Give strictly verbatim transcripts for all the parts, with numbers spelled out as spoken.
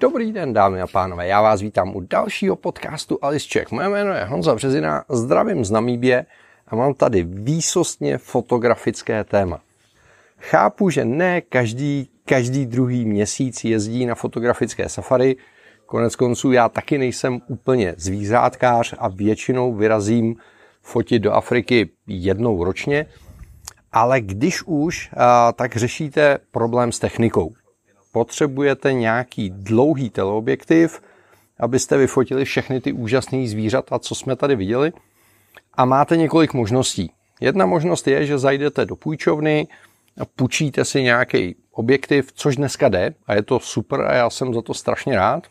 Dobrý den, dámy a pánové, já vás vítám u dalšího podcastu Alice Czech. Moje jméno je Honza Březina, zdravím z Namibie a mám tady výsostně fotografické téma. Chápu, že ne každý, každý druhý měsíc jezdí na fotografické safari. Konec konců já taky nejsem úplně zvířátkář a většinou vyrazím fotit do Afriky jednou ročně. Ale když už, tak řešíte problém s technikou. Potřebujete nějaký dlouhý teleobjektiv, abyste vyfotili všechny ty úžasné zvířata, co jsme tady viděli. A máte několik možností. Jedna možnost je, že zajdete do půjčovny a půjčíte si nějaký objektiv, což dneska jde a je to super a já jsem za to strašně rád.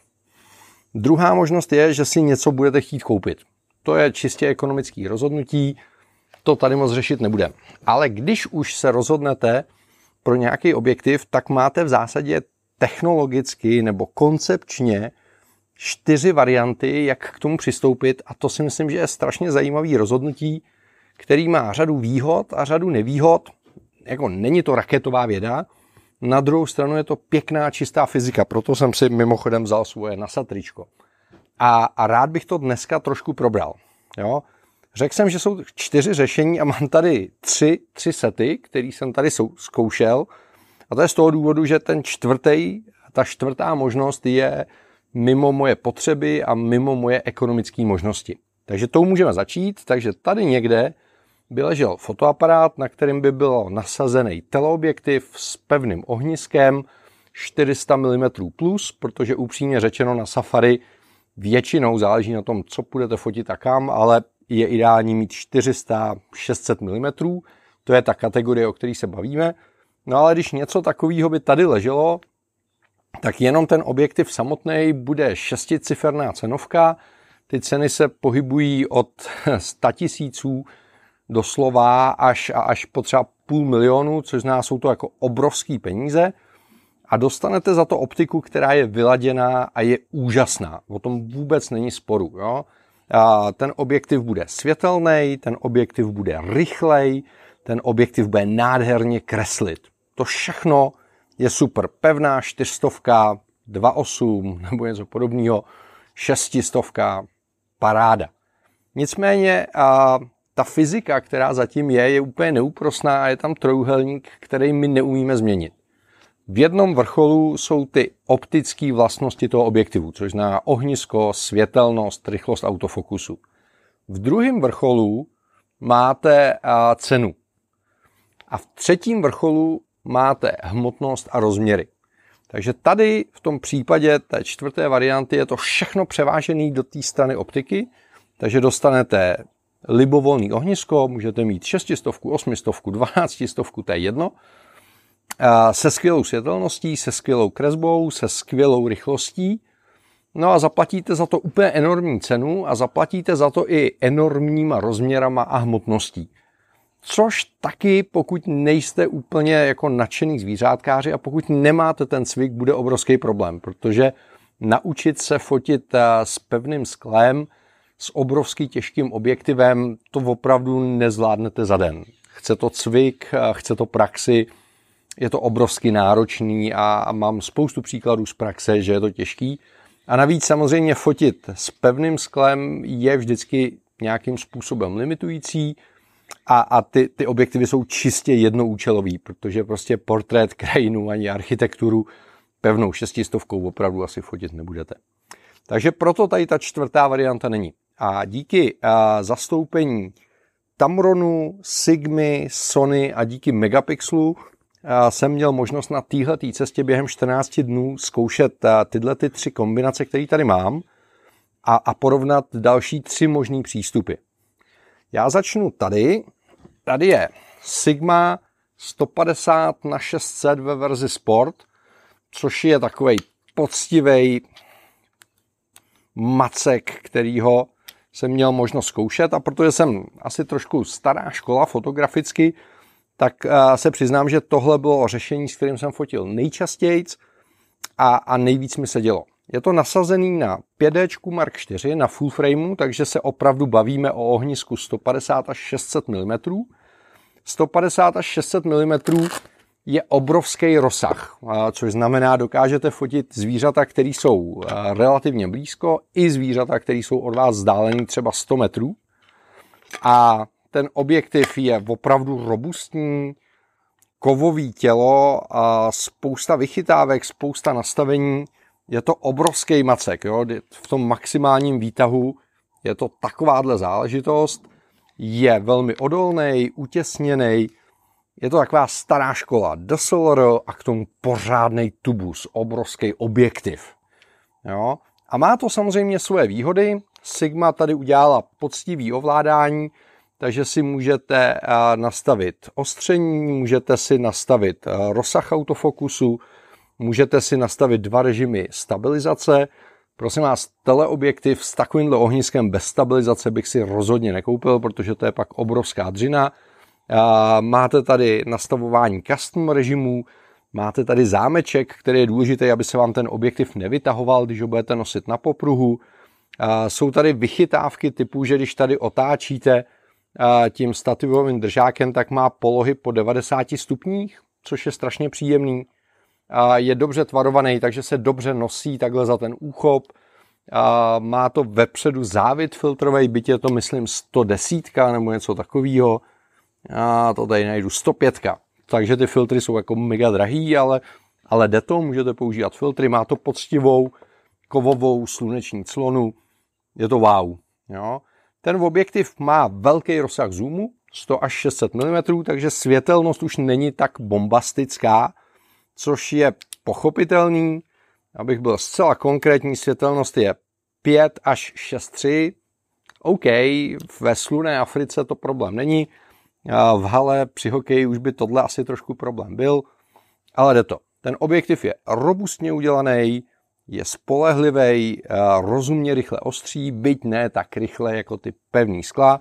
Druhá možnost je, že si něco budete chtít koupit. To je čistě ekonomické rozhodnutí, to tady moc řešit nebudeme. Ale když už se rozhodnete pro nějaký objektiv, tak máte v zásadě technologicky nebo koncepčně čtyři varianty, jak k tomu přistoupit, a to si myslím, že je strašně zajímavý rozhodnutí, který má řadu výhod a řadu nevýhod. Jako není to raketová věda, na druhou stranu je to pěkná čistá fyzika, proto jsem si mimochodem vzal svoje NASA tričko. A, a rád bych to dneska trošku probral. Jo? Řekl jsem, že jsou čtyři řešení a mám tady tři, tři sety, který jsem tady zkoušel. A to je z toho důvodu, že ten čtvrtý, ta čtvrtá možnost je mimo moje potřeby a mimo moje ekonomické možnosti. Takže tou můžeme začít. Takže tady někde by ležel fotoaparát, na kterém by byl nasazený teleobjektiv s pevným ohniskem čtyři sta milimetrů plus, protože upřímně řečeno na safari většinou záleží na tom, co budete fotit a kam, ale je ideální mít čtyři sta až šest set milimetrů, to je ta kategorie, o které se bavíme. No ale když něco takového by tady leželo, tak jenom ten objektiv samotný bude šesticiferná cenovka. Ty ceny se pohybují od sta tisíců doslova až, a až po třeba půl milionu, což znamená, jsou to jako obrovský peníze. A dostanete za to optiku, která je vyladěná a je úžasná. O tom vůbec není sporu, jo? A ten objektiv bude světelný, ten objektiv bude rychlej, ten objektiv bude nádherně kreslit. To všechno je super. Pevná čtyřstovka, dva osm nebo něco podobného, šestistovka, paráda. Nicméně a ta fyzika, která zatím je, je úplně neúprosná a je tam trojúhelník, který my neumíme změnit. V jednom vrcholu jsou ty optické vlastnosti toho objektivu, což znamená ohnisko, světelnost, rychlost autofokusu. V druhém vrcholu máte cenu. A v třetím vrcholu máte hmotnost a rozměry. Takže tady v tom případě té čtvrté varianty je to všechno převážené do té strany optiky, takže dostanete libovolný ohnisko, můžete mít šestistovku, osmistovku, dvanáctistovku, to je jedno, se skvělou světelností, se skvělou kresbou, se skvělou rychlostí. No a zaplatíte za to úplně enormní cenu a zaplatíte za to i enormníma rozměrama a hmotností. Což taky, pokud nejste úplně jako nadšený zvířátkáři a pokud nemáte ten cvik, bude obrovský problém, protože naučit se fotit s pevným sklem, s obrovský těžkým objektivem, to opravdu nezvládnete za den. Chce to cvik, chce to praxi, je to obrovsky náročný a mám spoustu příkladů z praxe, že je to těžký. A navíc samozřejmě fotit s pevným sklem je vždycky nějakým způsobem limitující a, a ty, ty objektivy jsou čistě jednoúčelový, protože prostě portrét, krajinu ani architekturu pevnou šestistovkou opravdu asi fotit nebudete. Takže proto tady ta čtvrtá varianta není. A díky a zastoupení Tamronu, Sigmy, Sony a díky megapixelu jsem měl možnost na téhletý cestě během čtrnácti dnů zkoušet tyhle ty tři kombinace, které tady mám, a, a porovnat další tři možný přístupy. Já začnu tady. Tady je Sigma sto padesát na šest set ve verzi Sport, což je takovej poctivej macek, kterýho jsem měl možnost zkoušet, a protože jsem asi trošku stará škola fotograficky, tak se přiznám, že tohle bylo řešení, s kterým jsem fotil nejčastějc a, a nejvíc mi se dělo. Je to nasazený na pět dé mark čtyři, na full frameu, takže se opravdu bavíme o ohnisku sto padesát až šest set milimetrů. sto padesát až šest set milimetrů je obrovský rozsah, což znamená, dokážete fotit zvířata, které jsou relativně blízko, i zvířata, které jsou od vás vzdálený třeba sto metrů. A ten objektiv je opravdu robustní, kovový tělo, spousta vychytávek, spousta nastavení. Je to obrovský macek. Jo? V tom maximálním výtahu je to takováhle záležitost. Je velmi odolný, utěsněný. Je to taková stará škola, D S L R a k tomu pořádnej tubus, obrovský objektiv. Jo? A má to samozřejmě svoje výhody. Sigma tady udělala poctivý ovládání, takže si můžete nastavit ostření, můžete si nastavit rozsah autofokusu, můžete si nastavit dva režimy stabilizace. Prosím vás, teleobjektiv s takovýmhle ohniskem bez stabilizace bych si rozhodně nekoupil, protože to je pak obrovská dřina. Máte tady nastavování custom režimů, máte tady zámeček, který je důležitý, aby se vám ten objektiv nevytahoval, když ho budete nosit na popruhu. Jsou tady vychytávky typu, že když tady otáčíte tím stativovým držákem, tak má polohy po devadesáti stupních, což je strašně příjemný. Je dobře tvarovaný, takže se dobře nosí takhle za ten úchop. Má to vepředu závit filtrový, byť je to myslím sto deset nebo něco takového. A to tady najdu sto pět. Takže ty filtry jsou jako mega drahý, ale, ale jde to, můžete používat filtry. Má to poctivou kovovou sluneční clonu. Je to wow. Jo. Ten objektiv má velký rozsah zoomu, sto až šest set milimetrů, takže světelnost už není tak bombastická, což je pochopitelný. Abych byl zcela konkrétní, světelnost je pět až šest celá tři. OK, ve slunné Africe to problém není. V hale při hokeji už by tohle asi trošku problém byl, ale jde to. Ten objektiv je robustně udělaný, je spolehlivý, rozumně rychle ostří, byť ne tak rychle jako ty pevný skla,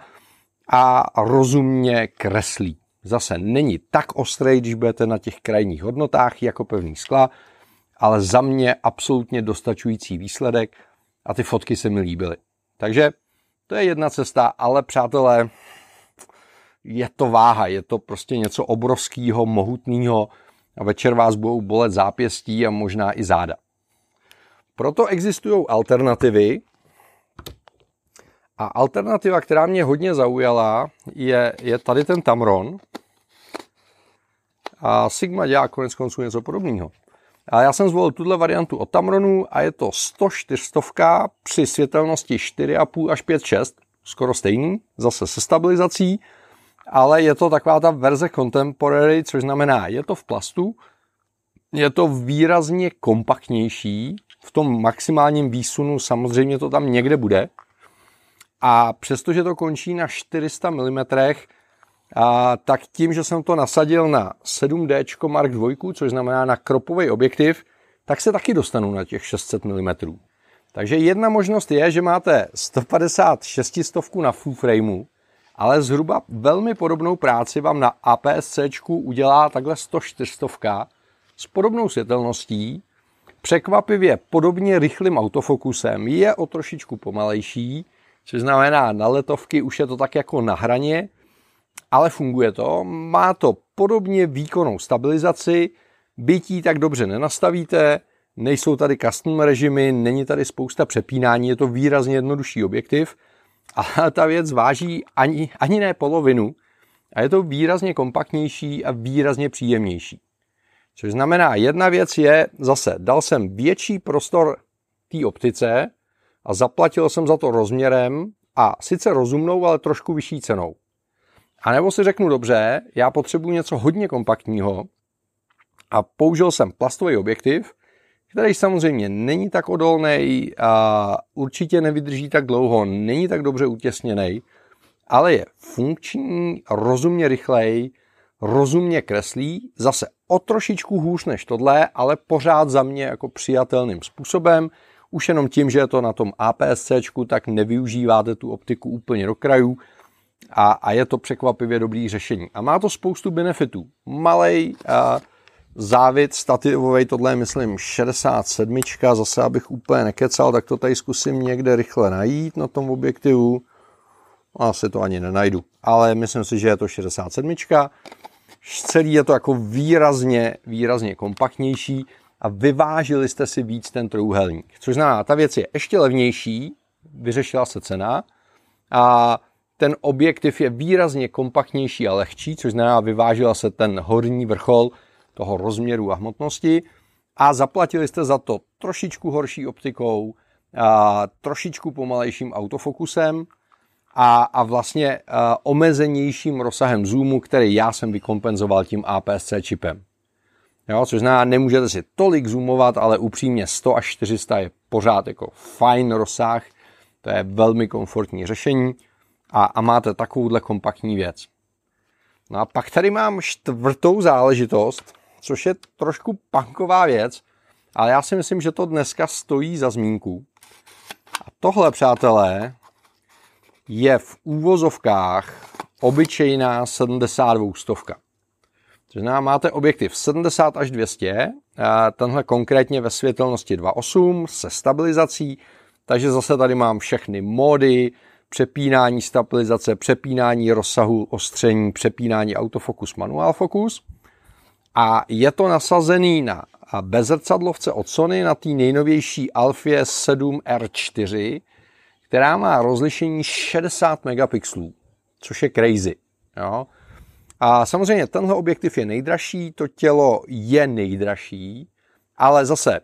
a rozumně kreslí. Zase není tak ostrý, když budete na těch krajních hodnotách jako pevný skla, ale za mě absolutně dostačující výsledek a ty fotky se mi líbily. Takže to je jedna cesta, ale přátelé, je to váha, je to prostě něco obrovského, mohutného a večer vás budou bolet zápěstí a možná i záda. Proto existují alternativy a alternativa, která mě hodně zaujala, je, je tady ten Tamron a Sigma dělá konec konců něco podobného. A já jsem zvolil tuhle variantu od Tamronu a je to sto čtyřicet při světelnosti čtyři a půl až pět šest, skoro stejný, zase se stabilizací, ale je to taková ta verze contemporary, což znamená, je to v plastu, je to výrazně kompaktnější, v tom maximálním výsunu samozřejmě to tam někde bude a přestože to končí na čtyři sta milimetrů, a tak tím, že jsem to nasadil na sedm D Mark dva, což znamená na kropový objektiv, tak se taky dostanu na těch šest set milimetrů. Takže jedna možnost je, že máte sto padesát šest na full frameu, ale zhruba velmi podobnou práci vám na A P S C udělá takhle sto čtyřicet s podobnou světelností, překvapivě podobně rychlým autofokusem, je o trošičku pomalejší, což znamená na letovky už je to tak jako na hraně, ale funguje to, má to podobně výkonnou stabilizaci, byť ji tak dobře nenastavíte, nejsou tady custom režimy, není tady spousta přepínání, je to výrazně jednodušší objektiv, a ta věc váží ani, ani ne polovinu a je to výrazně kompaktnější a výrazně příjemnější. Což znamená, jedna věc je, zase dal jsem větší prostor té optice a zaplatil jsem za to rozměrem a sice rozumnou, ale trošku vyšší cenou. A nebo si řeknu, dobře, já potřebuji něco hodně kompaktního a použil jsem plastový objektiv, který samozřejmě není tak odolný, a určitě nevydrží tak dlouho, není tak dobře utěsněný, ale je funkční, rozumně rychlej, rozumně kreslí, zase o trošičku hůř než tohle, ale pořád za mě jako přijatelným způsobem, už jenom tím, že je to na tom A P S C, tak nevyužíváte tu optiku úplně do krajů a, a je to překvapivě dobrý řešení. A má to spoustu benefitů. Malej a závit stativový, tohle je myslím šedesát sedm, zase abych úplně nekecal, tak to tady zkusím někde rychle najít na tom objektivu. Asi to ani nenajdu, ale myslím si, že je to šedesát sedm. celý je to jako výrazně, výrazně kompaktnější a vyvážili jste si víc ten trojúhelník. Což znamená, ta věc je ještě levnější, vyřešila se cena a ten objektiv je výrazně kompaktnější a lehčí, což znamená, vyvážila se ten horní vrchol toho rozměru a hmotnosti a zaplatili jste za to trošičku horší optikou, a trošičku pomalejším autofokusem a, a vlastně a omezenějším rozsahem zoomu, který já jsem vykompenzoval tím A P S C čipem. Jo, což znamená, nemůžete si tolik zoomovat, ale upřímně sto až čtyři sta je pořád jako fajn rozsah, to je velmi komfortní řešení a, a máte takovouhle kompaktní věc. No a pak tady mám čtvrtou záležitost, což je trošku punková věc, ale já si myslím, že to dneska stojí za zmínku. A tohle, přátelé, je v úvozovkách obyčejná sedmdesát dvě stovka. To znamená, máte objektiv sedmdesát až dvě stě, tenhle konkrétně ve světelnosti dva celá osm se stabilizací, takže zase tady mám všechny módy, přepínání stabilizace, přepínání rozsahu ostření, přepínání autofokus, manuál fokus. A je to nasazený na bezrcadlovce od Sony, na té nejnovější Alfie sedm R čtyři, která má rozlišení šedesát megapixelů, což je crazy. Jo? A samozřejmě tenhle objektiv je nejdražší, to tělo je nejdražší, ale zase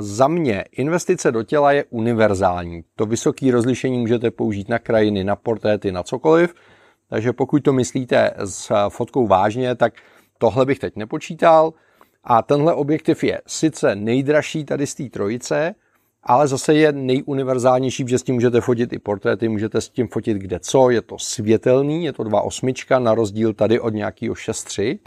za mě investice do těla je univerzální. To vysoké rozlišení můžete použít na krajiny, na portréty, na cokoliv, takže pokud to myslíte s fotkou vážně, tak tohle bych teď nepočítal. A tenhle objektiv je sice nejdražší tady z té trojice, ale zase je nejuniverzálnější, že s tím můžete fotit i portréty, můžete s tím fotit kde co, je to světelný, je to dva celá osm, na rozdíl tady od nějakého šest celá tři.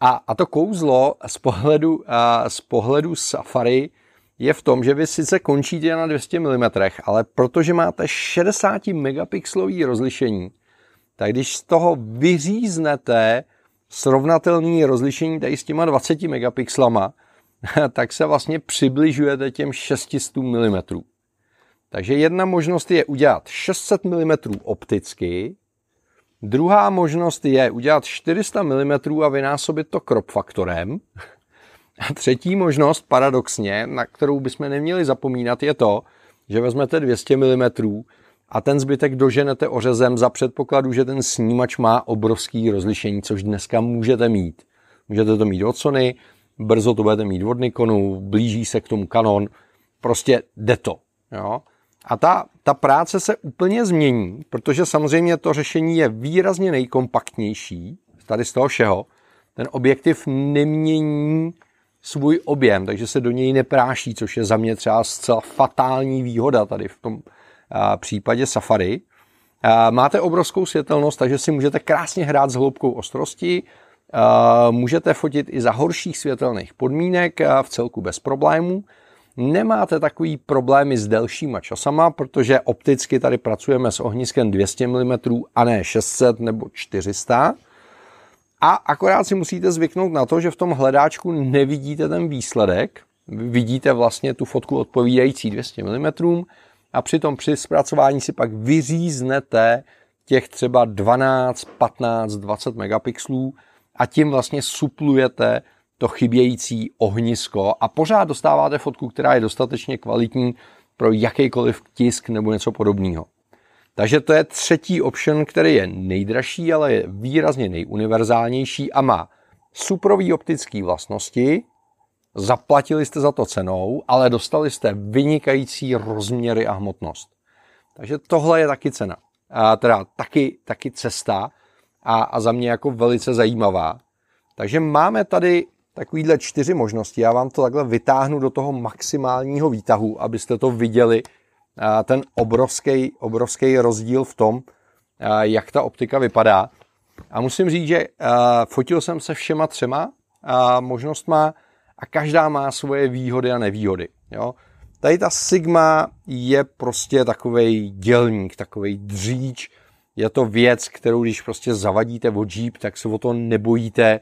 A, a to kouzlo z pohledu, a, z pohledu Safari je v tom, že vy sice končíte na dvě stě milimetrů, ale protože máte šedesát megapixelové rozlišení, tak když z toho vyříznete srovnatelný rozlišení tady s těma dvaceti megapixelama, tak se vlastně přibližujete těm šest set milimetrů. Takže jedna možnost je udělat šest set milimetrů opticky, druhá možnost je udělat čtyři sta milimetrů a vynásobit to crop faktorem. A třetí možnost, paradoxně, na kterou bychom neměli zapomínat, je to, že vezmete dvě stě milimetrů a ten zbytek doženete ořezem za předpokladu, že ten snímač má obrovský rozlišení, což dneska můžete mít. Můžete to mít od Sony, brzo to budete mít od Nikonu, blíží se k tomu Canon, prostě jde to. Jo? A ta, ta práce se úplně změní, protože samozřejmě to řešení je výrazně nejkompaktnější, tady z toho všeho. Ten objektiv nemění svůj objem, takže se do něj nepráší, což je za mě třeba zcela fatální výhoda tady v tom a, případě Safari. A, máte obrovskou světelnost, takže si můžete krásně hrát s hloubkou ostrosti, a, můžete fotit i za horších světelných podmínek a v celku bez problémů. Nemáte takový problémy s delšíma časama, protože opticky tady pracujeme s ohniskem dvě stě milimetrů a ne šest set nebo čtyři sta. A akorát si musíte zvyknout na to, že v tom hledáčku nevidíte ten výsledek. Vidíte vlastně tu fotku odpovídající dvě stě milimetrů a přitom při zpracování si pak vyříznete těch třeba dvanáct, patnáct, dvacet megapixelů a tím vlastně suplujete to chybějící ohnisko a pořád dostáváte fotku, která je dostatečně kvalitní pro jakýkoliv tisk nebo něco podobného. Takže to je třetí option, který je nejdražší, ale je výrazně nejuniverzálnější a má suprový optické vlastnosti, zaplatili jste za to cenou, ale dostali jste vynikající rozměry a hmotnost. Takže tohle je taky cena, a teda taky, taky cesta a, a za mě jako velice zajímavá. Takže máme tady takovýhle čtyři možnosti. Já vám to takhle vytáhnu do toho maximálního výtahu, abyste to viděli, ten obrovský, obrovský rozdíl v tom, jak ta optika vypadá. A musím říct, že fotil jsem se všema třema možnostma a každá má svoje výhody a nevýhody. Jo? Tady ta Sigma je prostě takovej dělník, takovej dříč. Je to věc, kterou když prostě zavadíte o džíp, tak se o to nebojíte.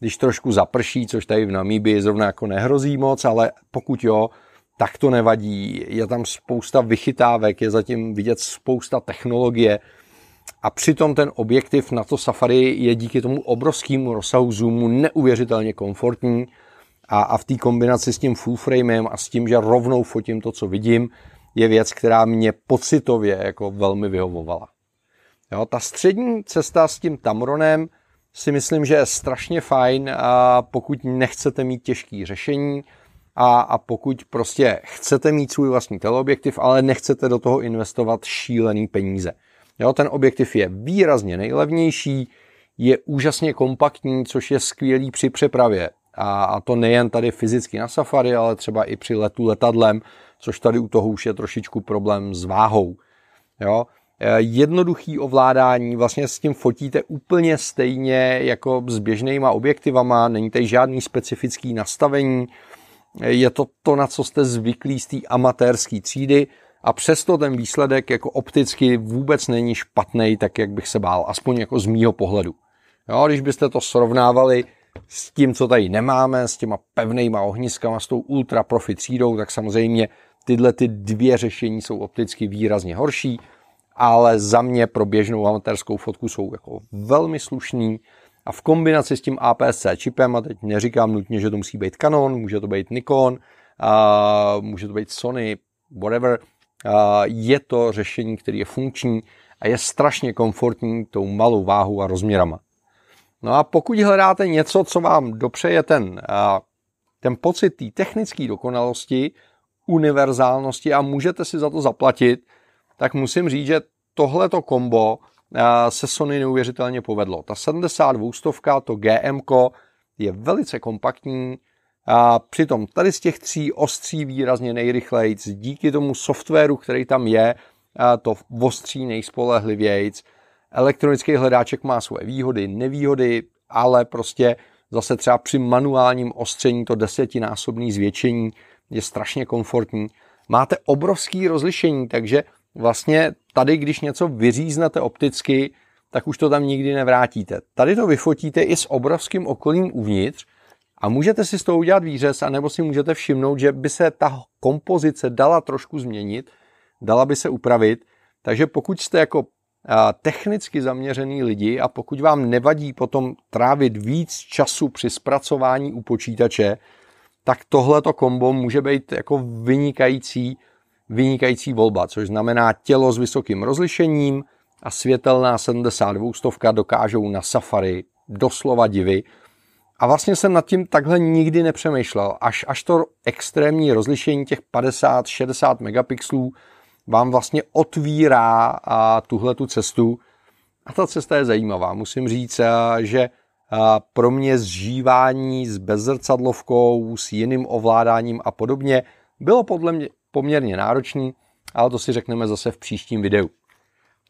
Když trošku zaprší, což tady v Namibii zrovna jako nehrozí moc, ale pokud jo, tak to nevadí. Je tam spousta vychytávek, je zatím vidět spousta technologie. A přitom ten objektiv na to safari je díky tomu obrovskému rozsahu zoomu neuvěřitelně komfortní a, a v té kombinaci s tím full framem a s tím, že rovnou fotím to, co vidím, je věc, která mě pocitově jako velmi vyhovovala. Jo, ta střední cesta s tím Tamronem si myslím, že je strašně fajn, a pokud nechcete mít těžké řešení a, a pokud prostě chcete mít svůj vlastní teleobjektiv, ale nechcete do toho investovat šílený peníze. Jo, ten objektiv je výrazně nejlevnější, je úžasně kompaktní, což je skvělý při přepravě. A, a to nejen tady fyzicky na safari, ale třeba i při letu letadlem, což tady u toho už je trošičku problém s váhou. Jo? Jednoduchý ovládání, vlastně s tím fotíte úplně stejně jako s běžnýma objektivama, není tady žádný specifický nastavení, je to to, na co jste zvyklí z té amatérské třídy, a přesto ten výsledek jako opticky vůbec není špatný, tak jak bych se bál, aspoň jako z mýho pohledu. Jo, když byste to srovnávali s tím, co tady nemáme, s těma pevnýma ohniskama, s tou ultra profi třídou, tak samozřejmě tyhle ty dvě řešení jsou opticky výrazně horší, ale za mě pro běžnou amatérskou fotku jsou jako velmi slušný a v kombinaci s tím A P S C čipem, a teď neříkám nutně, že to musí být Canon, může to být Nikon, a může to být Sony, whatever, je to řešení, které je funkční a je strašně komfortní tou malou váhu a rozměrama. No a pokud hledáte něco, co vám dopřeje ten, ten pocit té technické dokonalosti, univerzálnosti a můžete si za to zaplatit, tak musím říct, že tohleto kombo se Sony neuvěřitelně povedlo. Ta sedmdesát dvě stovka, to G M ko, je velice kompaktní. A přitom tady z těch tří ostří výrazně nejrychlejc, díky tomu softwaru, který tam je, to ostří nejspolehlivějc. Elektronický hledáček má svoje výhody, nevýhody, ale prostě zase třeba při manuálním ostření to desetinásobný zvětšení je strašně komfortní. Máte obrovský rozlišení, takže vlastně tady, když něco vyříznete opticky, tak už to tam nikdy nevrátíte. Tady to vyfotíte i s obrovským okolím uvnitř a můžete si z toho udělat výřez, anebo si můžete všimnout, že by se ta kompozice dala trošku změnit, dala by se upravit, takže pokud jste jako technicky zaměřený lidi a pokud vám nevadí potom trávit víc času při zpracování u počítače, tak tohleto kombo může být jako vynikající, vynikající volba, což znamená tělo s vysokým rozlišením a světelná sedmdesát dvě stovka dokážou na safari doslova divy. A vlastně jsem nad tím takhle nikdy nepřemýšlel, až, až to extrémní rozlišení těch padesát až šedesát megapixelů vám vlastně otvírá tuhle tu cestu. A ta cesta je zajímavá. Musím říct, že pro mě zžívání s bezzrcadlovkou, s jiným ovládáním a podobně bylo podle mě poměrně náročný, ale to si řekneme zase v příštím videu.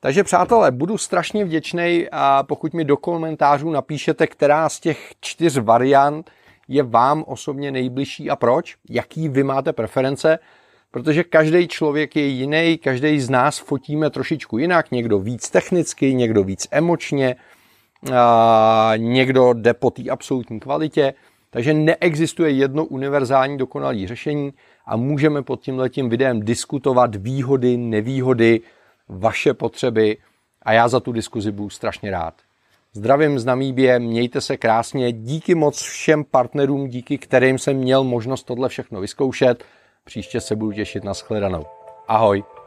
Takže přátelé, budu strašně vděčný, pokud mi do komentářů napíšete, která z těch čtyř variant je vám osobně nejbližší a proč, jaký vy máte preference, protože každý člověk je jiný, každý z nás fotíme trošičku jinak, někdo víc technicky, někdo víc emočně, a někdo jde po té absolutní kvalitě, takže neexistuje jedno univerzální dokonalé řešení a můžeme pod tímhletím videem diskutovat výhody, nevýhody, vaše potřeby a já za tu diskuzi budu strašně rád. Zdravím z Namibie, mějte se krásně, díky moc všem partnerům, díky kterým jsem měl možnost tohle všechno vyzkoušet. Příště se budu těšit, na shledanou. Ahoj.